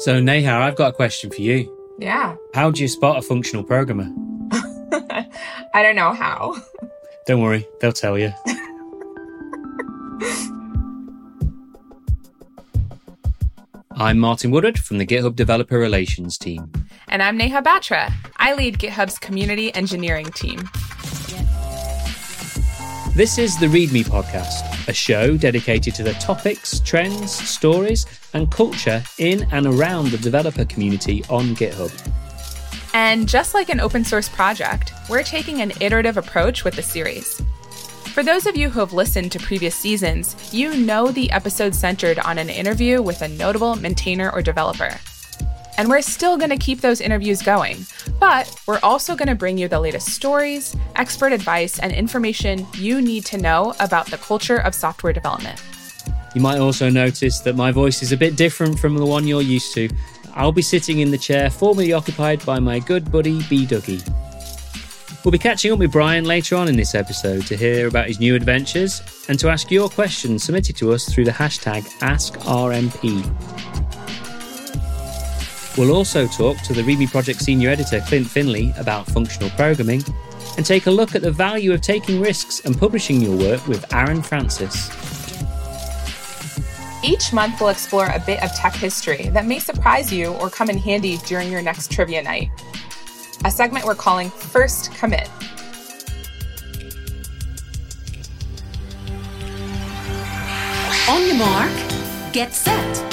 So Neha, I've got a question for you. Yeah. How do you spot a functional programmer? I don't know how. Don't worry, they'll tell you. I'm Martin Woodard from the GitHub Developer Relations team. And I'm Neha Batra. I lead GitHub's community engineering team. This is the ReadMe Podcast, a show dedicated to the topics, trends, stories, and culture in and around the developer community on GitHub. And just like an open source project, we're taking an iterative approach with the series. For those of you who have listened to previous seasons, you know the episode centered on an interview with a notable maintainer or developer. And we're still going to keep those interviews going, but we're also going to bring you the latest stories, expert advice, and information you need to know about the culture of software development. You might also notice that my voice is a bit different from the one you're used to. I'll be sitting in the chair formerly occupied by my good buddy B. Dougie. We'll be catching up with Brian later on in this episode to hear about his new adventures and to ask your questions submitted to us through the hashtag #AskRMP. We'll also talk to the ReadMe Project senior editor Klint Finley about functional programming and take a look at the value of taking risks and publishing your work with Aaron Francis. Each month we'll explore a bit of tech history that may surprise you or come in handy during your next trivia night. A segment we're calling First Commit. On your mark, get set.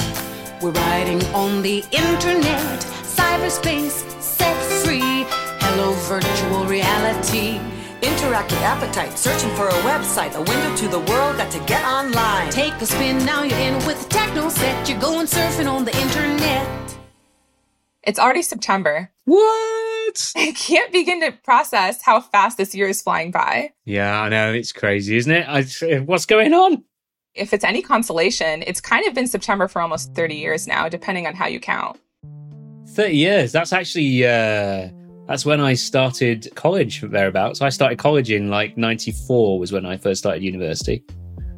We're riding on the internet. Cyberspace, set free. Hello, virtual reality. Interactive appetite, searching for a website, a window to the world, got to get online. Take a spin, now you're in with the techno set. You're going surfing on the internet. It's already September. What? I can't begin to process how fast this year is flying by. Yeah, I know. It's crazy, isn't it? What's going on? If it's any consolation, it's kind of been September for almost 30 years now, depending on how you count. 30 years? That's actually, that's when I started college, thereabouts. I started college in like 94 was when I first started university.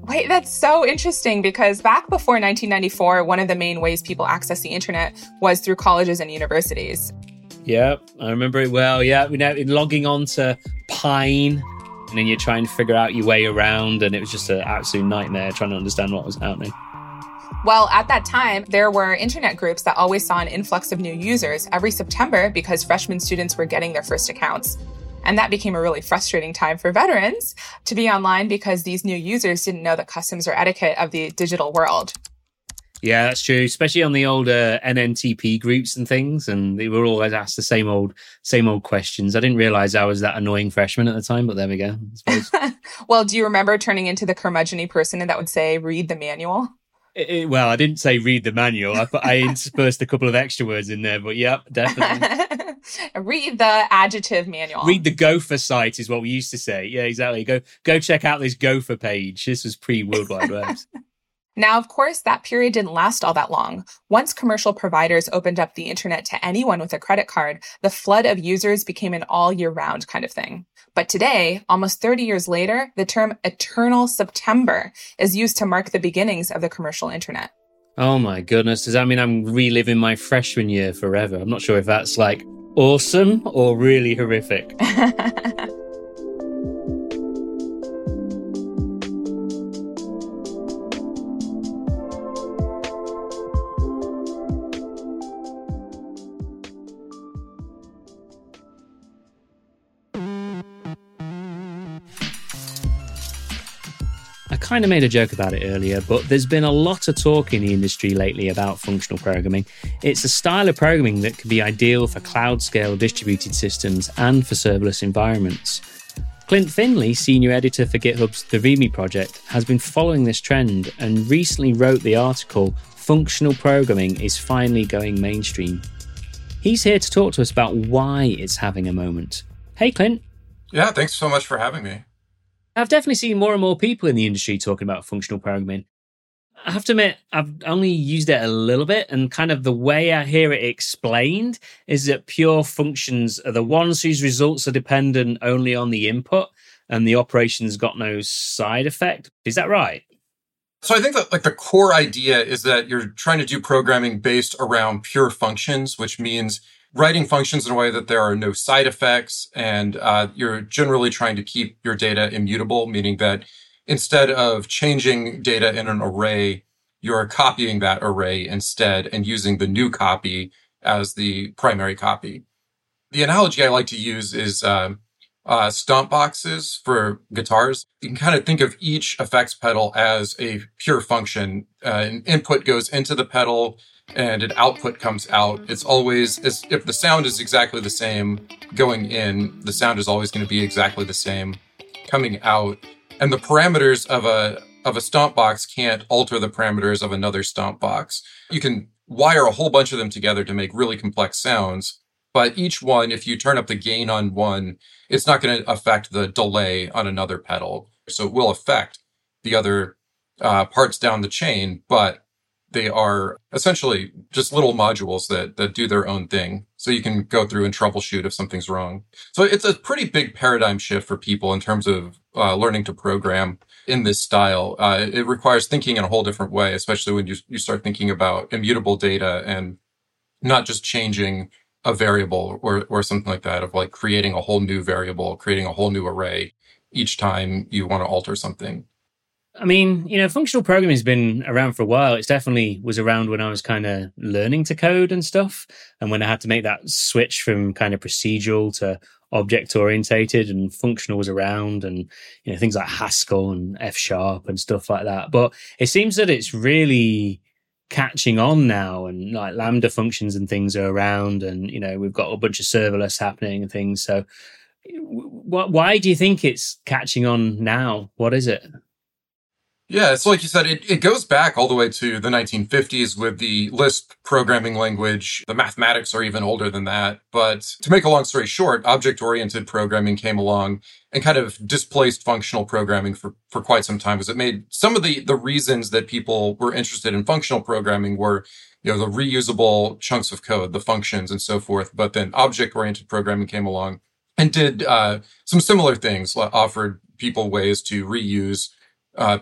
Wait, that's so interesting because back before 1994, one of the main ways people accessed the internet was through colleges and universities. Yeah, I remember it well. Yeah, you know, logging on to Pine and then you're trying to figure out your way around and it was just an absolute nightmare trying to understand what was happening. Well, at that time, there were internet groups that always saw an influx of new users every September because freshman students were getting their first accounts. And that became a really frustrating time for veterans to be online because these new users didn't know the customs or etiquette of the digital world. Yeah, that's true, especially on the older NNTP groups and things. And they were always asked the same old questions. I didn't realize I was that annoying freshman at the time, but there we go. Well, do you remember turning into the curmudgeon-y person that would say, read the manual? Well, I didn't say read the manual. I interspersed a couple of extra words in there, but yeah, definitely. Read the adjective manual. Read the Gopher site is what we used to say. Yeah, exactly. Go check out this Gopher page. This was pre-World Wide Web. Now, of course, that period didn't last all that long. Once commercial providers opened up the internet to anyone with a credit card, the flood of users became an all year round kind of thing. But today, almost 30 years later, the term Eternal September is used to mark the beginnings of the commercial internet. Oh my goodness. Does that mean I'm reliving my freshman year forever? I'm not sure if that's like awesome or really horrific. I kind of made a joke about it earlier, but there's been a lot of talk in the industry lately about functional programming. It's a style of programming that can be ideal for cloud-scale distributed systems and for serverless environments. Klint Finley, senior editor for GitHub's The ReadMe Project, has been following this trend and recently wrote the article, Functional Programming is Finally Going Mainstream. He's here to talk to us about why it's having a moment. Hey, Klint. Yeah, thanks so much for having me. I've definitely seen more and more people in the industry talking about functional programming. I have to admit, I've only used it a little bit, and kind of the way I hear it explained is that pure functions are the ones whose results are dependent only on the input, and the operation's got no side effect. Is that right? So I think that like the core idea is that you're trying to do programming based around pure functions, which means writing functions in a way that there are no side effects, and you're generally trying to keep your data immutable, meaning that instead of changing data in an array, you're copying that array instead and using the new copy as the primary copy. The analogy I like to use is stomp boxes for guitars. You can kind of think of each effects pedal as a pure function. An input goes into the pedal and an output comes out. It's always, if the sound is exactly the same going in, the sound is always going to be exactly the same coming out. And the parameters of a stomp box can't alter the parameters of another stomp box. You can wire a whole bunch of them together to make really complex sounds, but each one, if you turn up the gain on one, it's not going to affect the delay on another pedal. So it will affect the other parts down the chain, but they are essentially just little modules that do their own thing. So you can go through and troubleshoot if something's wrong. So it's a pretty big paradigm shift for people in terms of learning to program in this style. It requires thinking in a whole different way, especially when you start thinking about immutable data and not just changing a variable or something like that, of like creating a whole new variable, creating a whole new array each time you want to alter something. I mean, you know, functional programming has been around for a while. It definitely was around when I was kind of learning to code and stuff, and when I had to make that switch from kind of procedural to object orientated, and functional was around, and, you know, things like Haskell and F-sharp and stuff like that. But it seems that it's really catching on now, and like Lambda functions and things are around, and, you know, we've got a bunch of serverless happening and things. So why do you think it's catching on now? What is it? Yeah, so like you said, it goes back all the way to the 1950s with the Lisp programming language. The mathematics are even older than that. But to make a long story short, object-oriented programming came along and kind of displaced functional programming for quite some time, because it made some of the reasons that people were interested in functional programming were, you know, the reusable chunks of code, the functions and so forth. But then object-oriented programming came along and did some similar things, offered people ways to reuse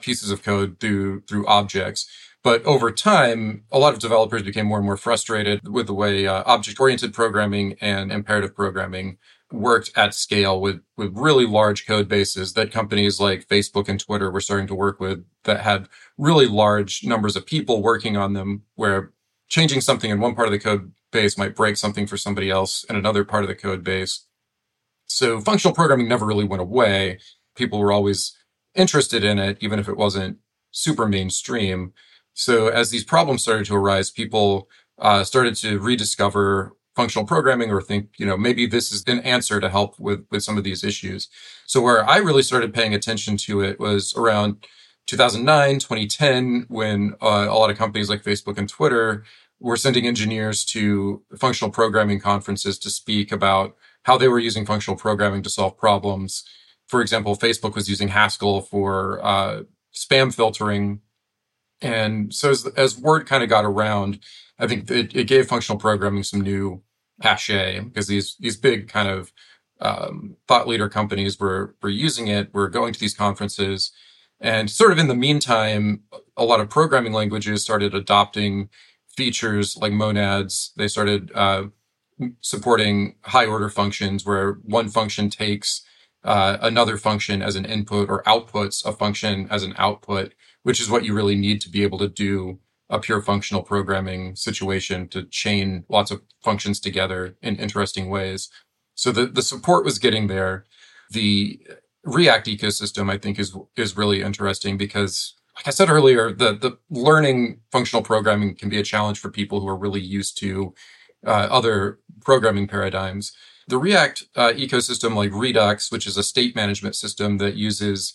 pieces of code through objects. But over time, a lot of developers became more and more frustrated with the way object-oriented programming and imperative programming worked at scale with really large code bases that companies like Facebook and Twitter were starting to work with, that had really large numbers of people working on them, where changing something in one part of the code base might break something for somebody else in another part of the code base. So functional programming never really went away. People were always interested in it, even if it wasn't super mainstream. So as these problems started to arise, people started to rediscover functional programming, or think, you know, maybe this is an answer to help with some of these issues. So where I really started paying attention to it was around 2009, 2010, when a lot of companies like Facebook and Twitter were sending engineers to functional programming conferences to speak about how they were using functional programming to solve problems. For example, Facebook was using Haskell for spam filtering. And so as word kind of got around, I think it gave functional programming some new cachet, because these big kind of thought leader companies were using it, were going to these conferences. And sort of in the meantime, a lot of programming languages started adopting features like monads. They started supporting high-order functions, where one function takes another function as an input, or outputs a function as an output, which is what you really need to be able to do a pure functional programming situation, to chain lots of functions together in interesting ways. So the support was getting there. The React ecosystem, I think, is really interesting, because, like I said earlier, the learning functional programming can be a challenge for people who are really used to other programming paradigms. The React ecosystem, like Redux, which is a state management system that uses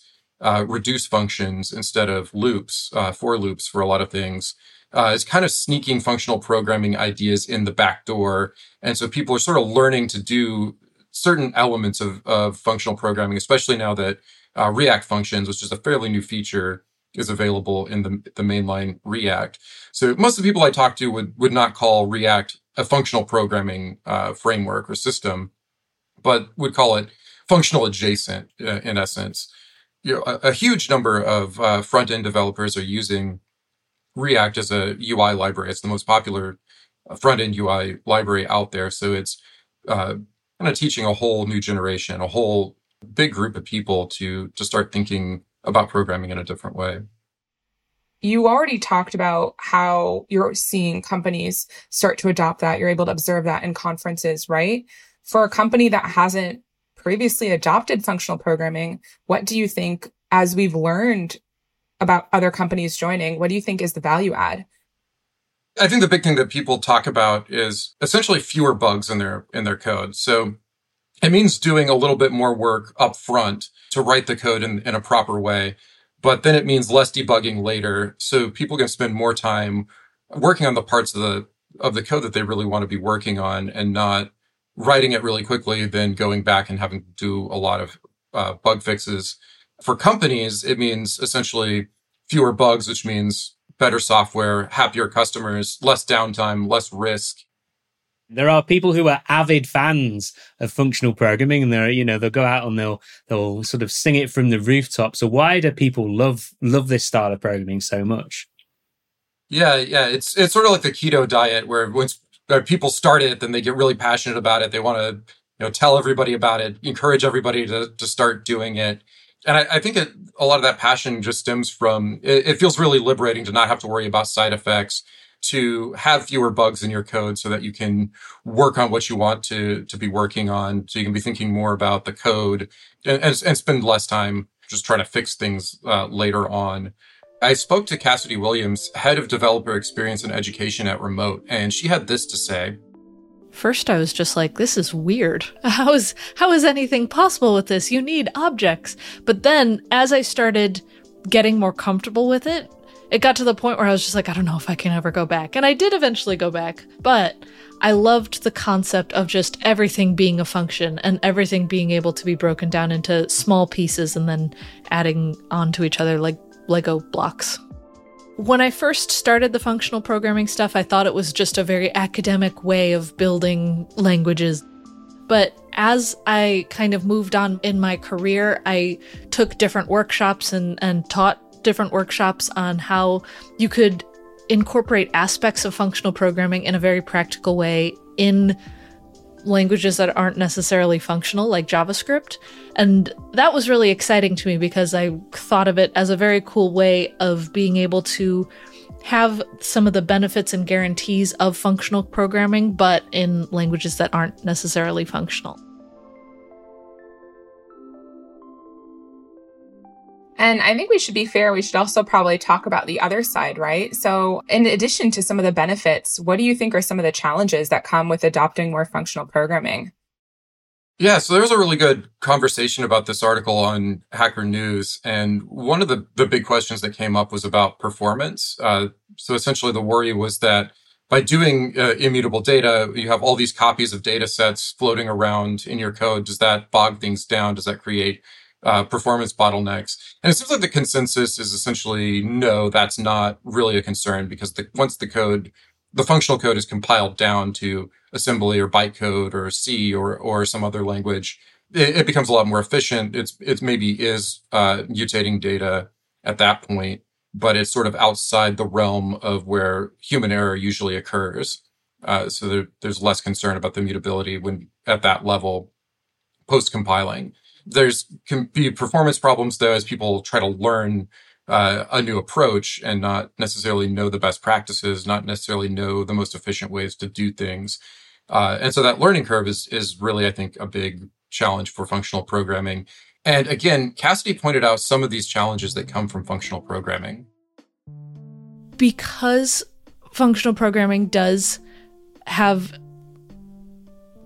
reduce functions instead of loops, for loops for a lot of things, is kind of sneaking functional programming ideas in the back door. And so people are sort of learning to do certain elements of functional programming, especially now that React functions, which is a fairly new feature, is available in the mainline React. So most of the people I talked to would not call React a functional programming framework or system, but would call it functional adjacent in essence. you know, a huge number of front-end developers are using React as a UI library. It's the most popular front-end UI library out there. So it's kind of teaching a whole new generation, a whole big group of people to start thinking about programming in a different way. You already talked about how you're seeing companies start to adopt that. You're able to observe that in conferences, right? For a company that hasn't previously adopted functional programming, what do you think, as we've learned about other companies joining, what do you think is the value add? I think the big thing that people talk about is essentially fewer bugs in their code. So it means doing a little bit more work up front to write the code in a proper way. But then it means less debugging later. So people can spend more time working on the parts of the code that they really want to be working on and not writing it really quickly, then going back and having to do a lot of bug fixes. For companies, it means essentially fewer bugs, which means better software, happier customers, less downtime, less risk. There are people who are avid fans of functional programming, and they're, you know, they'll go out and they'll sort of sing it from the rooftops. So why do people love this style of programming so much? Yeah, it's sort of like the keto diet, where once people start it, then they get really passionate about it. They want to, you know, tell everybody about it, encourage everybody to start doing it. And I think a lot of that passion just stems from it feels really liberating to not have to worry about side effects, to have fewer bugs in your code so that you can work on what you want to be working on, so you can be thinking more about the code and spend less time just trying to fix things later on. I spoke to Cassidy Williams, head of developer experience and education at Remote, and she had this to say. First, I was just like, this is weird. How is anything possible with this? You need objects. But then as I started getting more comfortable with it, it got to the point where I was just like, I don't know if I can ever go back. And I did eventually go back, but I loved the concept of just everything being a function and everything being able to be broken down into small pieces and then adding onto each other like Lego blocks. When I first started the functional programming stuff, I thought it was just a very academic way of building languages. But as I kind of moved on in my career, I took different workshops and taught different workshops on how you could incorporate aspects of functional programming in a very practical way in languages that aren't necessarily functional, like JavaScript. And that was really exciting to me because I thought of it as a very cool way of being able to have some of the benefits and guarantees of functional programming, but in languages that aren't necessarily functional. And I think we should be fair. We should also probably talk about the other side, right? So in addition to some of the benefits, what do you think are some of the challenges that come with adopting more functional programming? Yeah, so there was a really good conversation about this article on Hacker News. And one of the big questions that came up was about performance. So essentially the worry was that by doing immutable data, you have all these copies of data sets floating around in your code. Does that bog things down? Does that create performance bottlenecks? And it seems like the consensus is essentially, no, that's not really a concern, because once the functional code is compiled down to assembly or bytecode or C or some other language, it becomes a lot more efficient. It's maybe is mutating data at that point, but it's sort of outside the realm of where human error usually occurs. So there's less concern about the mutability when at that level post-compiling. There's can be performance problems, though, as people try to learn a new approach and not necessarily know the best practices, not necessarily know the most efficient ways to do things. And so that learning curve is really, I think, a big challenge for functional programming. And again, Cassidy pointed out some of these challenges that come from functional programming. Because functional programming does have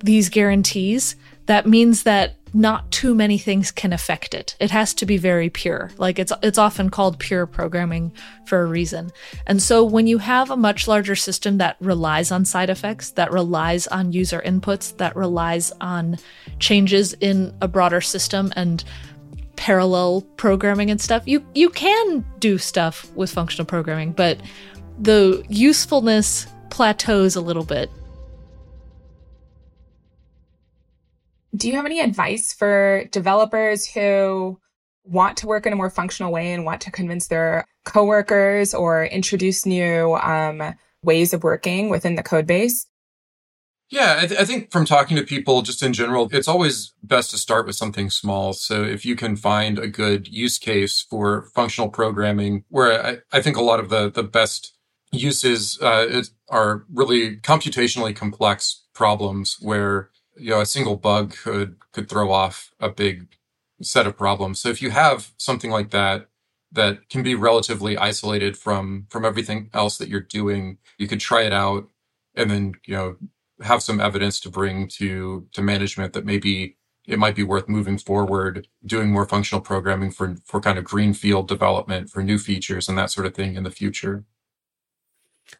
these guarantees, that means that not too many things can affect it. It has to be very pure. Like it's often called pure programming for a reason. And so when you have a much larger system that relies on side effects, that relies on user inputs, that relies on changes in a broader system and parallel programming and stuff, you can do stuff with functional programming, but the usefulness plateaus a little bit. Do you have any advice for developers who want to work in a more functional way and want to convince their coworkers or introduce new ways of working within the code base? Yeah, I think from talking to people just in general, it's always best to start with something small. So if you can find a good use case for functional programming, where I think a lot of the best uses are really computationally complex problems where, you know, a single bug could throw off a big set of problems. So if you have something like that, that can be relatively isolated from everything else that you're doing, you could try it out and then, you know, have some evidence to bring to management that maybe it might be worth moving forward, doing more functional programming for kind of greenfield development for new features and that sort of thing in the future.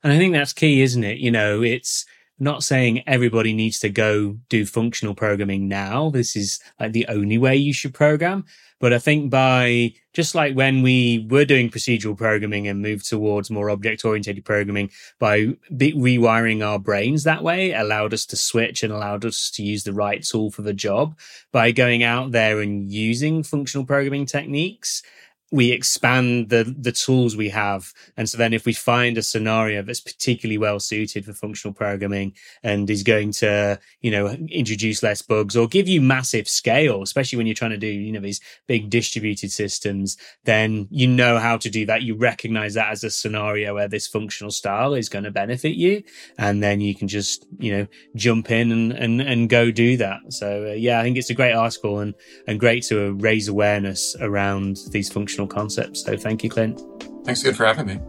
And I think that's key, isn't it? You know, it's not saying everybody needs to go do functional programming now. This is like the only way you should program. But I think by just like when we were doing procedural programming and moved towards more object-oriented programming, by rewiring our brains that way allowed us to switch and allowed us to use the right tool for the job. By going out there and using functional programming techniques, we expand the tools we have. And so then if we find a scenario that's particularly well suited for functional programming and is going to, you know, introduce less bugs or give you massive scale, especially when you're trying to do, you know, these big distributed systems, then you know how to do that. You recognize that as a scenario where this functional style is going to benefit you. And then you can just, you know, jump in and go do that. So yeah, I think it's a great article and great to raise awareness around these functional concepts. So thank you, Klint. Thanks again for having me.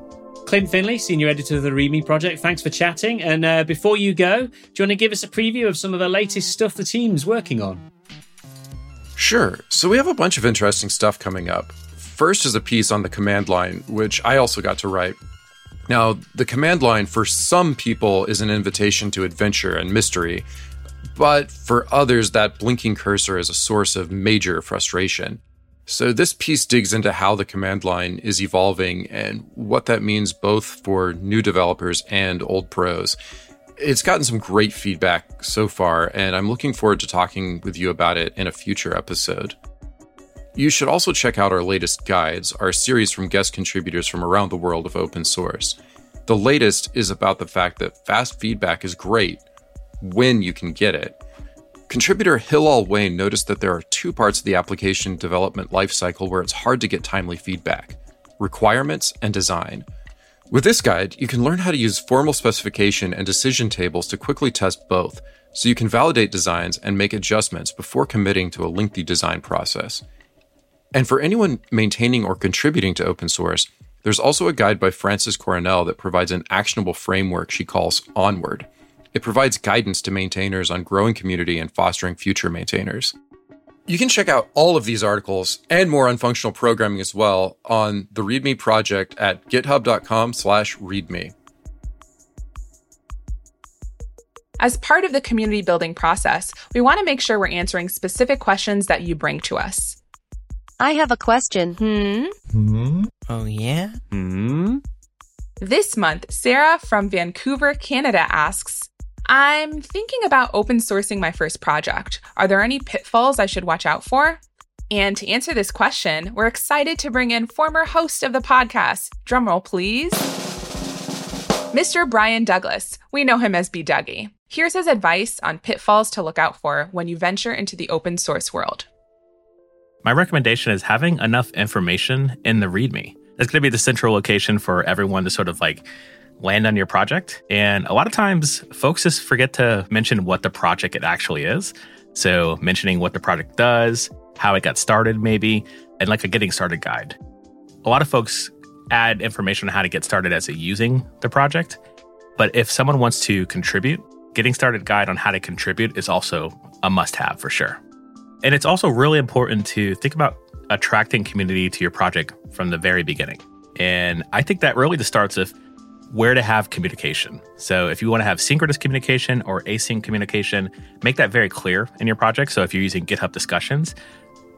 Klint Finley, Senior Editor of the README Project. Thanks for chatting. And before you go, do you want to give us a preview of some of the latest stuff the team's working on? Sure. So we have a bunch of interesting stuff coming up. First is a piece on the command line, which I also got to write. Now, the command line for some people is an invitation to adventure and mystery, but for others, that blinking cursor is a source of major frustration. So this piece digs into how the command line is evolving and what that means both for new developers and old pros. It's gotten some great feedback so far, and I'm looking forward to talking with you about it in a future episode. You should also check out our latest guides, our series from guest contributors from around the world of open source. The latest is about the fact that fast feedback is great when you can get it. Contributor Hillel Wayne noticed that there are two parts of the application development lifecycle where it's hard to get timely feedback: requirements and design. With this guide, you can learn how to use formal specification and decision tables to quickly test both, so you can validate designs and make adjustments before committing to a lengthy design process. And for anyone maintaining or contributing to open source, there's also a guide by Frances Coronel that provides an actionable framework she calls ONWARD. It provides guidance to maintainers on growing community and fostering future maintainers. You can check out all of these articles and more on functional programming as well on the README project at github.com/readme. As part of the community building process, we want to make sure we're answering specific questions that you bring to us. I have a question. Oh, yeah? This month, Sarah from Vancouver, Canada asks, I'm thinking about open sourcing my first project. Are there any pitfalls I should watch out for? And to answer this question, we're excited to bring in former host of the podcast, drumroll please, Mr. Brian Douglas. We know him as B. Dougie. Here's his advice on pitfalls to look out for when you venture into the open source world. My recommendation is having enough information in the README. That's going to be the central location for everyone to sort of like land on your project. And a lot of times folks just forget to mention what the project it actually is. So mentioning what the project does, how it got started maybe, and like a getting started guide. A lot of folks add information on how to get started as a using the project. But if someone wants to contribute, getting started guide on how to contribute is also a must have for sure. And it's also really important to think about attracting community to your project from the very beginning. And I think that really just starts with where to have communication. So if you want to have synchronous communication or async communication, make that very clear in your project. So if you're using GitHub discussions,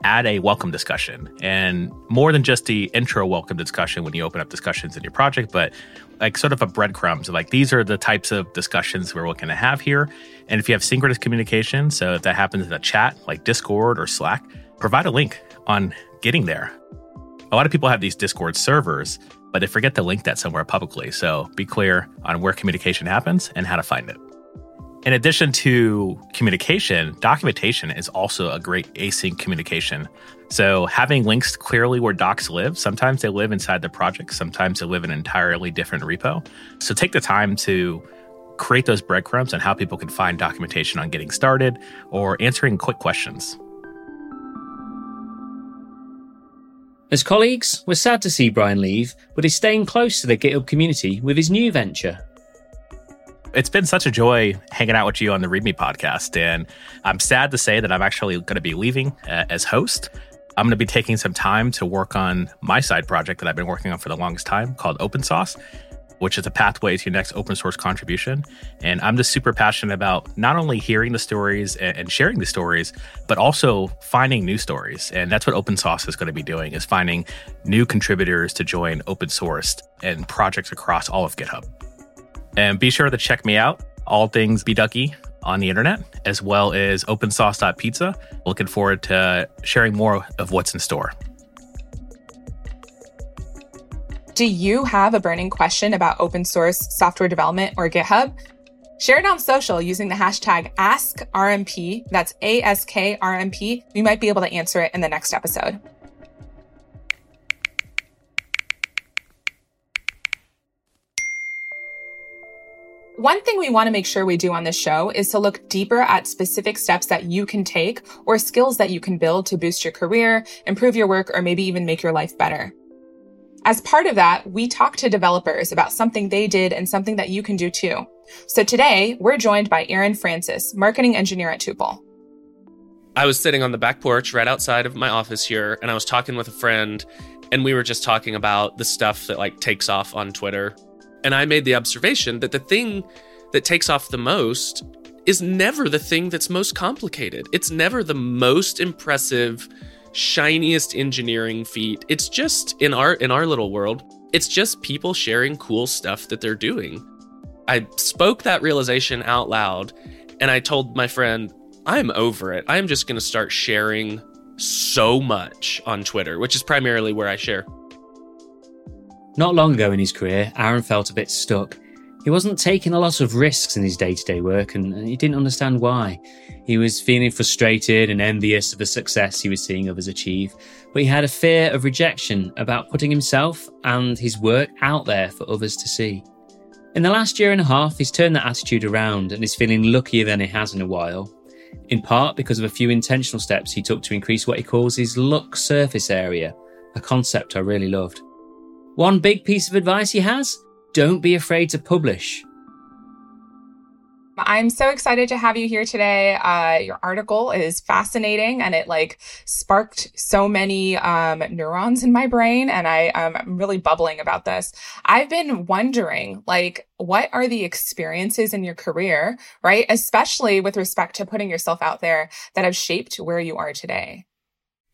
add a welcome discussion, and more than just the intro welcome discussion when you open up discussions in your project, but like sort of a breadcrumbs, like these are the types of discussions we're looking to have here. And if you have synchronous communication, so if that happens in a chat like Discord or Slack, provide a link on getting there. A lot of people have these Discord servers, but they forget to link that somewhere publicly. So be clear on where communication happens and how to find it. In addition to communication, documentation is also a great async communication. So having links clearly where docs live, sometimes they live inside the project, sometimes they live in an entirely different repo. So take the time to create those breadcrumbs on how people can find documentation on getting started or answering quick questions. As colleagues, we're sad to see Brian leave, but he's staying close to the GitHub community with his new venture. It's been such a joy hanging out with you on the ReadMe podcast, and I'm sad to say that I'm actually going to be leaving as host. I'm going to be taking some time to work on my side project that I've been working on for the longest time called OpenSauced, which is a pathway to your next open source contribution. And I'm just super passionate about not only hearing the stories and sharing the stories, but also finding new stories. And that's what OpenSauced is going to be doing, is finding new contributors to join open sourced and projects across all of GitHub. And be sure to check me out, all things B. Dougie on the internet, as well as opensauce.pizza. Looking forward to sharing more of what's in store. Do you have a burning question about open source software development or GitHub? Share it on social using the hashtag AskRMP. That's ASKRMP. We might be able to answer it in the next episode. One thing we want to make sure we do on this show is to look deeper at specific steps that you can take or skills that you can build to boost your career, improve your work, or maybe even make your life better. As part of that, we talk to developers about something they did and something that you can do too. So today, we're joined by Aaron Francis, marketing engineer at Tuple. I was sitting on the back porch right outside of my office here, and I was talking with a friend, and we were just talking about the stuff that takes off on Twitter. And I made the observation that the thing that takes off the most is never the thing that's most complicated. It's never the most impressive, shiniest engineering feat. It's just, in our little world, it's just people sharing cool stuff that they're doing. I spoke that realization out loud, and I told my friend, I'm over it. I'm just going to start sharing so much on Twitter, which is primarily where I share. Not long ago in his career, Aaron felt a bit stuck. He wasn't taking a lot of risks in his day-to-day work, and he didn't understand why. He was feeling frustrated and envious of the success he was seeing others achieve, but he had a fear of rejection about putting himself and his work out there for others to see. In the last year and a half, he's turned that attitude around and is feeling luckier than he has in a while, in part because of a few intentional steps he took to increase what he calls his luck surface area, a concept I really loved. One big piece of advice he has, don't be afraid to publish. I'm so excited to have you here today. Your article is fascinating, and it sparked so many neurons in my brain, and I'm really bubbling about this. I've been wondering, what are the experiences in your career, right? Especially with respect to putting yourself out there that have shaped where you are today.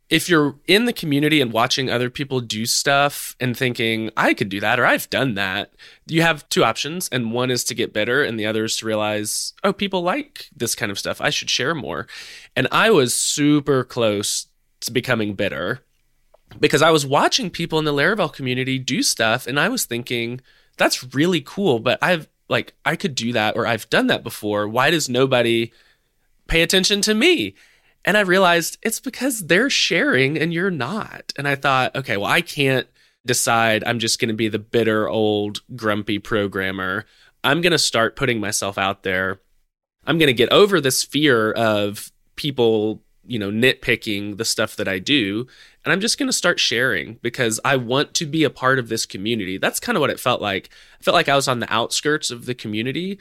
If you're in the community and watching other people do stuff and thinking, I could do that or I've done that, you have two options. And one is to get better and the other is to realize, oh, people like this kind of stuff. I should share more. And I was super close to becoming bitter because I was watching people in the Laravel community do stuff. And I was thinking, that's really cool, but I could do that or I've done that before. Why does nobody pay attention to me? And I realized it's because they're sharing and you're not. And I thought, okay, well, I can't decide I'm just going to be the bitter old grumpy programmer. I'm going to start putting myself out there. I'm going to get over this fear of people, nitpicking the stuff that I do. And I'm just going to start sharing because I want to be a part of this community. That's kind of what it felt like. I felt like I was on the outskirts of the community.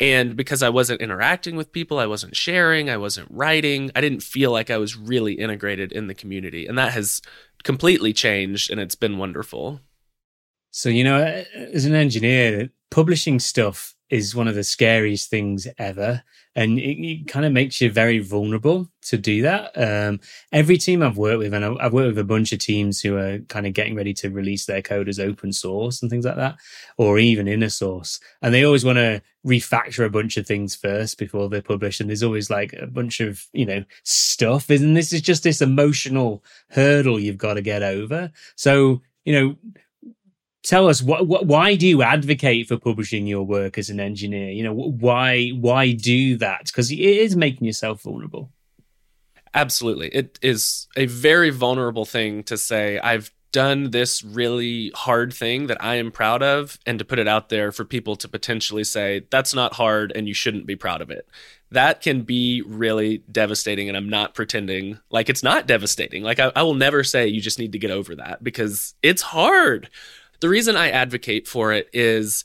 And because I wasn't interacting with people, I wasn't sharing, I wasn't writing, I didn't feel like I was really integrated in the community. And that has completely changed, and it's been wonderful. So, as an engineer, publishing stuff is one of the scariest things ever. And it kind of makes you very vulnerable to do that. Every team I've worked with, and I've worked with a bunch of teams who are kind of getting ready to release their code as open source and things like that, or even inner source. And they always want to refactor a bunch of things first before they publish. And there's always like a bunch of, you know, stuff. And this is just this emotional hurdle you've got to get over. So, you know, tell us, why do you advocate for publishing your work as an engineer? You know, why do that? Because it is making yourself vulnerable. Absolutely. It is a very vulnerable thing to say, I've done this really hard thing that I am proud of, and to put it out there for people to potentially say, that's not hard and you shouldn't be proud of it. That can be really devastating, and I'm not pretending like it's not devastating. Like I will never say you just need to get over that, because it's hard. The reason I advocate for it is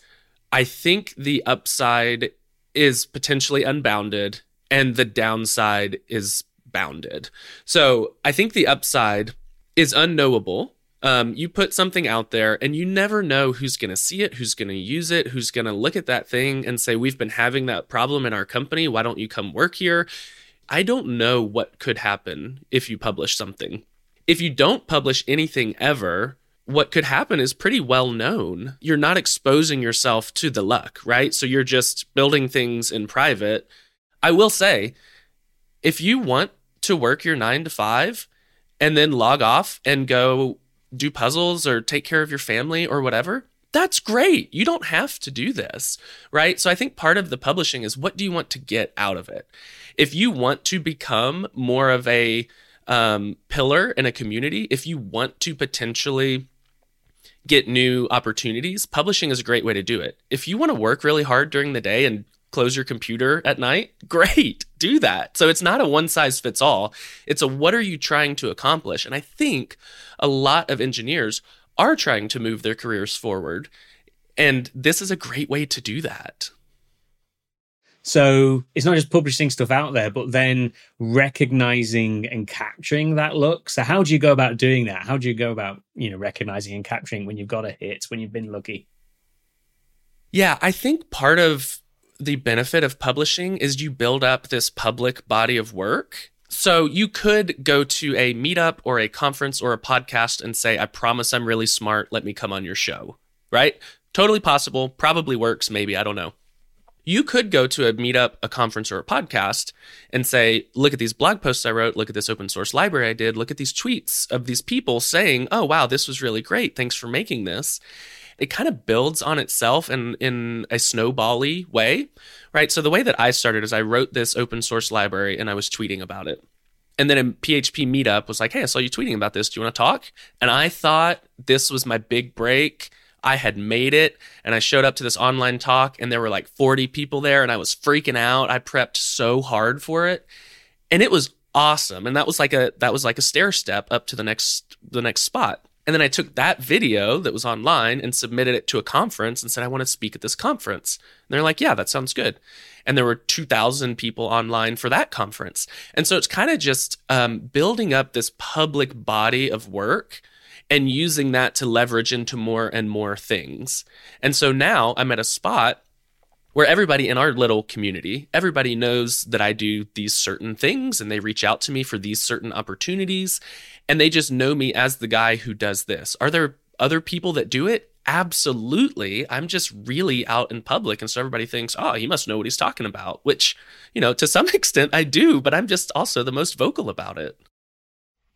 I think the upside is potentially unbounded and the downside is bounded. So I think the upside is unknowable. You put something out there and you never know who's going to see it, who's going to use it, who's going to look at that thing and say, we've been having that problem in our company. Why don't you come work here? I don't know what could happen if you publish something. If you don't publish anything ever, what could happen is pretty well known. You're not exposing yourself to the luck, right? So you're just building things in private. I will say, if you want to work your 9 to 5 and then log off and go do puzzles or take care of your family or whatever, that's great. You don't have to do this, right? So I think part of the publishing is, what do you want to get out of it? If you want to become more of a pillar in a community, if you want to potentially get new opportunities, publishing is a great way to do it. If you want to work really hard during the day and close your computer at night, great, do that. So it's not a one size fits all. It's a, what are you trying to accomplish? And I think a lot of engineers are trying to move their careers forward, and this is a great way to do that. So it's not just publishing stuff out there, but then recognizing and capturing that look. So how do you go about doing that? How do you go about, you know, recognizing and capturing when you've got a hit, when you've been lucky? Yeah, I think part of the benefit of publishing is you build up this public body of work. So you could go to a meetup or a conference or a podcast and say, I promise I'm really smart. Let me come on your show, right? Totally possible. Probably works. Maybe. I don't know. You could go to a meetup, a conference, or a podcast and say, look at these blog posts I wrote, look at this open source library I did, look at these tweets of these people saying, oh, wow, this was really great. Thanks for making this. It kind of builds on itself in a snowball-y way, right? So the way that I started is I wrote this open source library and I was tweeting about it. And then a PHP meetup was like, hey, I saw you tweeting about this. Do you want to talk? And I thought this was my big break. I had made it, and I showed up to this online talk, and there were like 40 people there, and I was freaking out. I prepped so hard for it, and it was awesome. And that was like a stair step up to the next spot. And then I took that video that was online and submitted it to a conference and said, I want to speak at this conference. And they're like, yeah, that sounds good. And there were 2,000 people online for that conference. And so it's kind of just building up this public body of work and using that to leverage into more and more things. And so now I'm at a spot where everybody in our little community, everybody knows that I do these certain things, and they reach out to me for these certain opportunities, and they just know me as the guy who does this. Are there other people that do it? Absolutely. I'm just really out in public, and so everybody thinks, oh, he must know what he's talking about, which, you know, to some extent I do, but I'm just also the most vocal about it.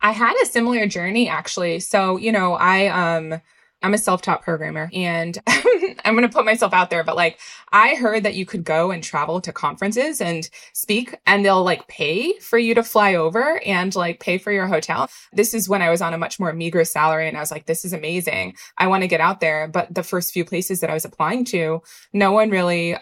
I had a similar journey, actually. So, you know, I'm a self-taught programmer, and I'm going to put myself out there, but like, I heard that you could go and travel to conferences and speak, and they'll like pay for you to fly over and like pay for your hotel. This is when I was on a much more meager salary, and I was like, this is amazing. I want to get out there. But the first few places that I was applying to, no one really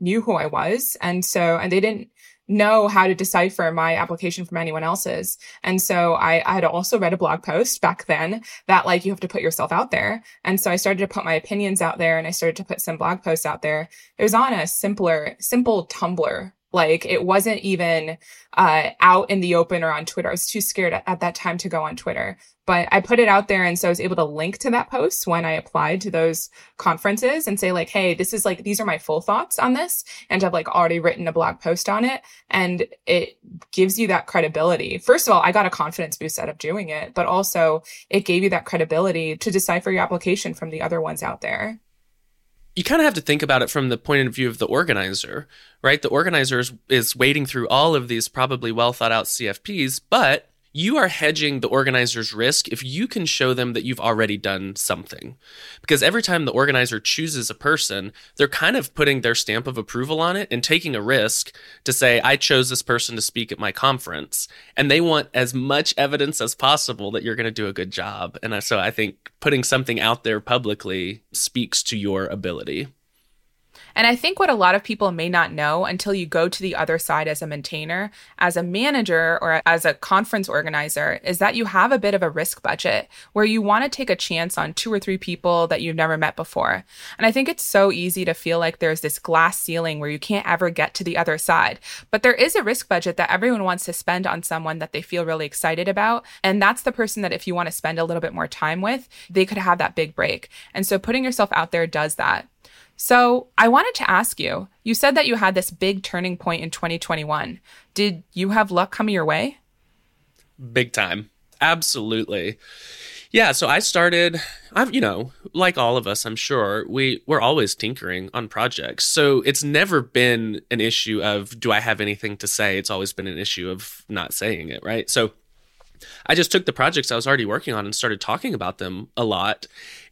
knew who I was. And they didn't know how to decipher my application from anyone else's. And so I had also read a blog post back then that like, you have to put yourself out there. And so I started to put my opinions out there, and I started to put some blog posts out there. It was on a simple Tumblr Like, it wasn't even out in the open or on Twitter. I was too scared at that time to go on Twitter. But I put it out there, and so I was able to link to that post when I applied to those conferences and say, like, hey, this is, like, these are my full thoughts on this, and I've, like, already written a blog post on it, and it gives you that credibility. First of all, I got a confidence boost out of doing it, but also it gave you that credibility to decipher your application from the other ones out there. You kind of have to think about it from the point of view of the organizer, right? The organizer is wading through all of these probably well thought out CFPs, but you are hedging the organizer's risk if you can show them that you've already done something. Because every time the organizer chooses a person, they're kind of putting their stamp of approval on it and taking a risk to say, I chose this person to speak at my conference. And they want as much evidence as possible that you're going to do a good job. And so I think putting something out there publicly speaks to your ability. And I think what a lot of people may not know until you go to the other side as a maintainer, as a manager, or as a conference organizer is that you have a bit of a risk budget where you want to take a chance on 2 or 3 people that you've never met before. And I think it's so easy to feel like there's this glass ceiling where you can't ever get to the other side. But there is a risk budget that everyone wants to spend on someone that they feel really excited about. And that's the person that if you want to spend a little bit more time with, they could have that big break. And so putting yourself out there does that. So I wanted to ask you, you said that you had this big turning point in 2021. Did you have luck coming your way? Big time. Absolutely. Yeah, so I started, I've, you know, like all of us, I'm sure, we're always tinkering on projects. So it's never been an issue of, do I have anything to say? It's always been an issue of not saying it, right? So I just took the projects I was already working on and started talking about them a lot.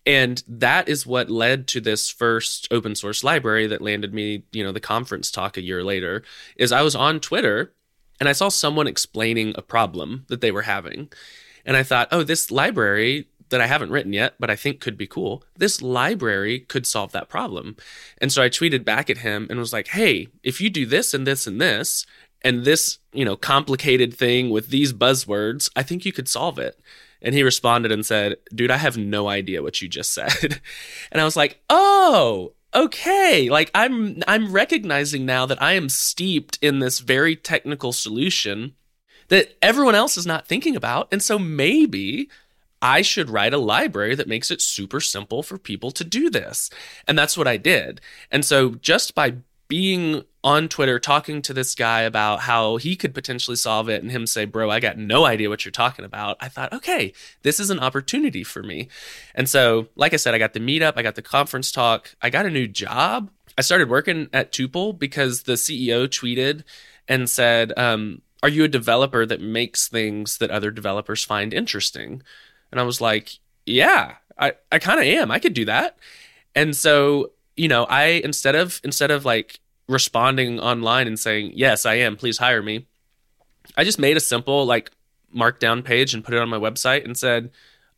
And that is what led to this first open source library that landed me, you know, the conference talk a year later, is I was on Twitter and I saw someone explaining a problem that they were having. And I thought, oh, this library that I haven't written yet, but I think could be cool, this library could solve that problem. And so I tweeted back at him and was like, hey, if you do this and this and this, and this, you know, complicated thing with these buzzwords, I think you could solve it. And he responded and said, dude, I have no idea what you just said. And I was like, oh, okay. Like, I'm recognizing now that I am steeped in this very technical solution that everyone else is not thinking about. And so maybe I should write a library that makes it super simple for people to do this. And that's what I did. And so just by being on Twitter, talking to this guy about how he could potentially solve it and him say, bro, I got no idea what you're talking about, I thought, okay, this is an opportunity for me. And so, like I said, I got the meetup, I got the conference talk, I got a new job. I started working at Tuple because the CEO tweeted and said, are you a developer that makes things that other developers find interesting? And I was like, yeah, I kind of am. I could do that. And so, you know, I, instead of like responding online and saying, yes, I am, please hire me, I just made a simple like markdown page and put it on my website and said,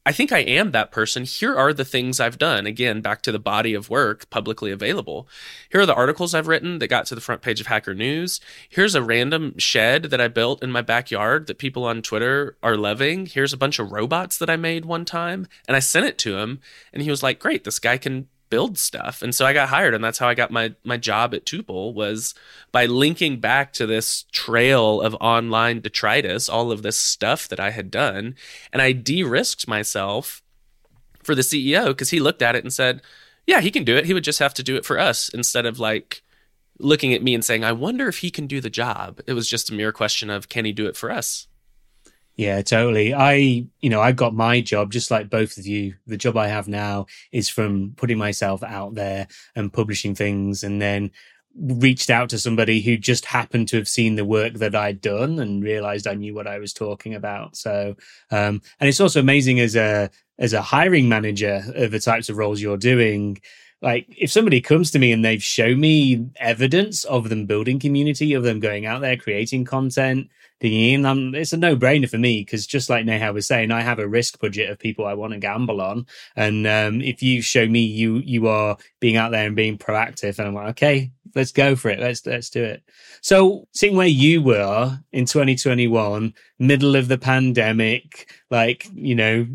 I think I am that person. Here are the things I've done. Again, back to the body of work publicly available. Here are the articles I've written that got to the front page of Hacker News. Here's a random shed that I built in my backyard that people on Twitter are loving. Here's a bunch of robots that I made one time. And I sent it to him and he was like, great, this guy can build stuff. And so I got hired, and that's how I got my job at Tuple, was by linking back to this trail of online detritus, all of this stuff that I had done. And I de-risked myself for the CEO because he looked at it and said, yeah, he can do it. He would just have to do it for us, instead of like looking at me and saying, I wonder if he can do the job. It was just a mere question of, can he do it for us? Yeah, totally. I got my job, just like both of you. The job I have now is from putting myself out there and publishing things, and then reached out to somebody who just happened to have seen the work that I'd done and realized I knew what I was talking about. So, and it's also amazing as a hiring manager of the types of roles you're doing. Like, if somebody comes to me and they've shown me evidence of them building community, of them going out there, creating content, digging in, it's a no-brainer for me, because just like Neha was saying, I have a risk budget of people I want to gamble on. And if you show me you are being out there and being proactive, and I'm like, okay, let's go for it. Let's do it. So seeing where you were in 2021, middle of the pandemic, like, you know,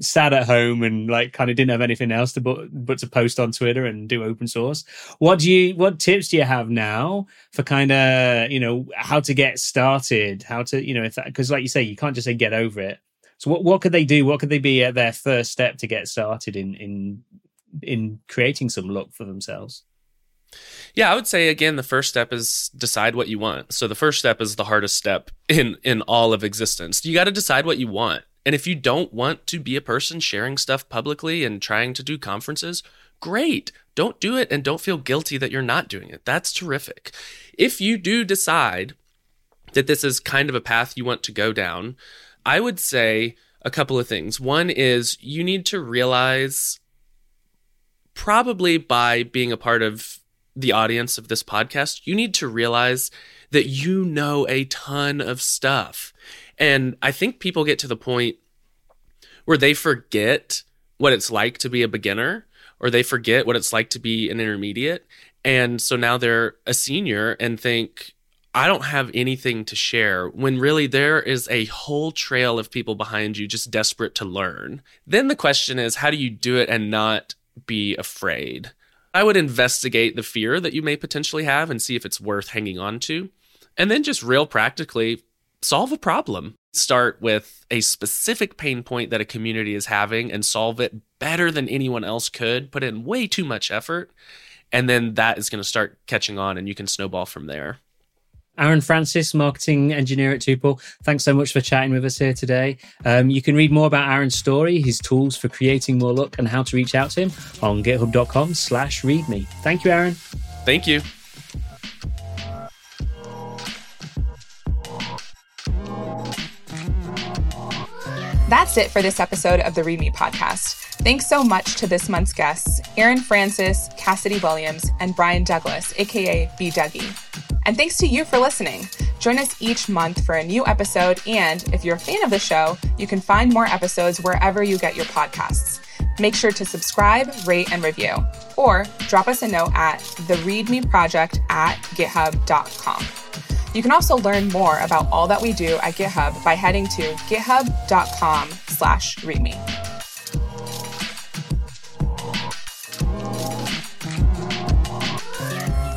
sat at home and like kind of didn't have anything else to but to post on Twitter and do open source. What tips do you have now for kind of, you know, how to get started, how to, you know, if that, because like you say, you can't just say get over it. So what could they do? What could they be at their first step to get started in creating some look for themselves? Yeah, I would say, again, the first step is decide what you want. So the first step is the hardest step in all of existence. You got to decide what you want. And if you don't want to be a person sharing stuff publicly and trying to do conferences, great. Don't do it and don't feel guilty that you're not doing it. That's terrific. If you do decide that this is kind of a path you want to go down, I would say a couple of things. One is you need to realize, probably by being a part of the audience of this podcast, you need to realize that you know a ton of stuff. And I think people get to the point where they forget what it's like to be a beginner, or they forget what it's like to be an intermediate. And so now they're a senior and think, I don't have anything to share, when really there is a whole trail of people behind you just desperate to learn. Then the question is, how do you do it and not be afraid? I would investigate the fear that you may potentially have and see if it's worth hanging on to. And then just real practically solve a problem. Start with a specific pain point that a community is having and solve it better than anyone else could. Put in way too much effort. And then that is going to start catching on and you can snowball from there. Aaron Francis, marketing engineer at Tuple, thanks so much for chatting with us here today. You can read more about Aaron's story, his tools for creating more look, and how to reach out to him on github.com/readme. Thank you, Aaron. Thank you. That's it for this episode of the ReadMe Podcast. Thanks so much to this month's guests, Aaron Francis, Cassidy Williams, and Brian Douglas, aka B. Dougie. And thanks to you for listening. Join us each month for a new episode. And if you're a fan of the show, you can find more episodes wherever you get your podcasts. Make sure to subscribe, rate, and review. Or drop us a note at thereadmeproject@github.com. You can also learn more about all that we do at GitHub by heading to github.com/readme.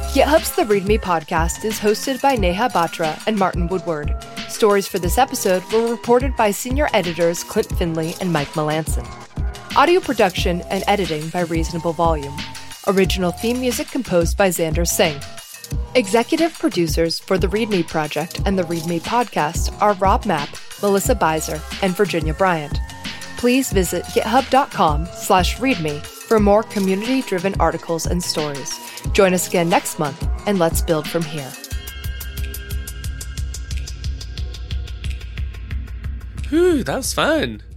GitHub's The ReadMe Podcast is hosted by Neha Batra and Martin Woodard. Stories for this episode were reported by senior editors Klint Finley and Mike Melanson. Audio production and editing by Reasonable Volume. Original theme music composed by Xander Singh. Executive producers for The ReadMe Project and The ReadMe Podcast are Rob Mapp, Melissa Beiser, and Virginia Bryant. Please visit github.com/readme for more community-driven articles and stories. Join us again next month, and let's build from here. Whew, that was fun.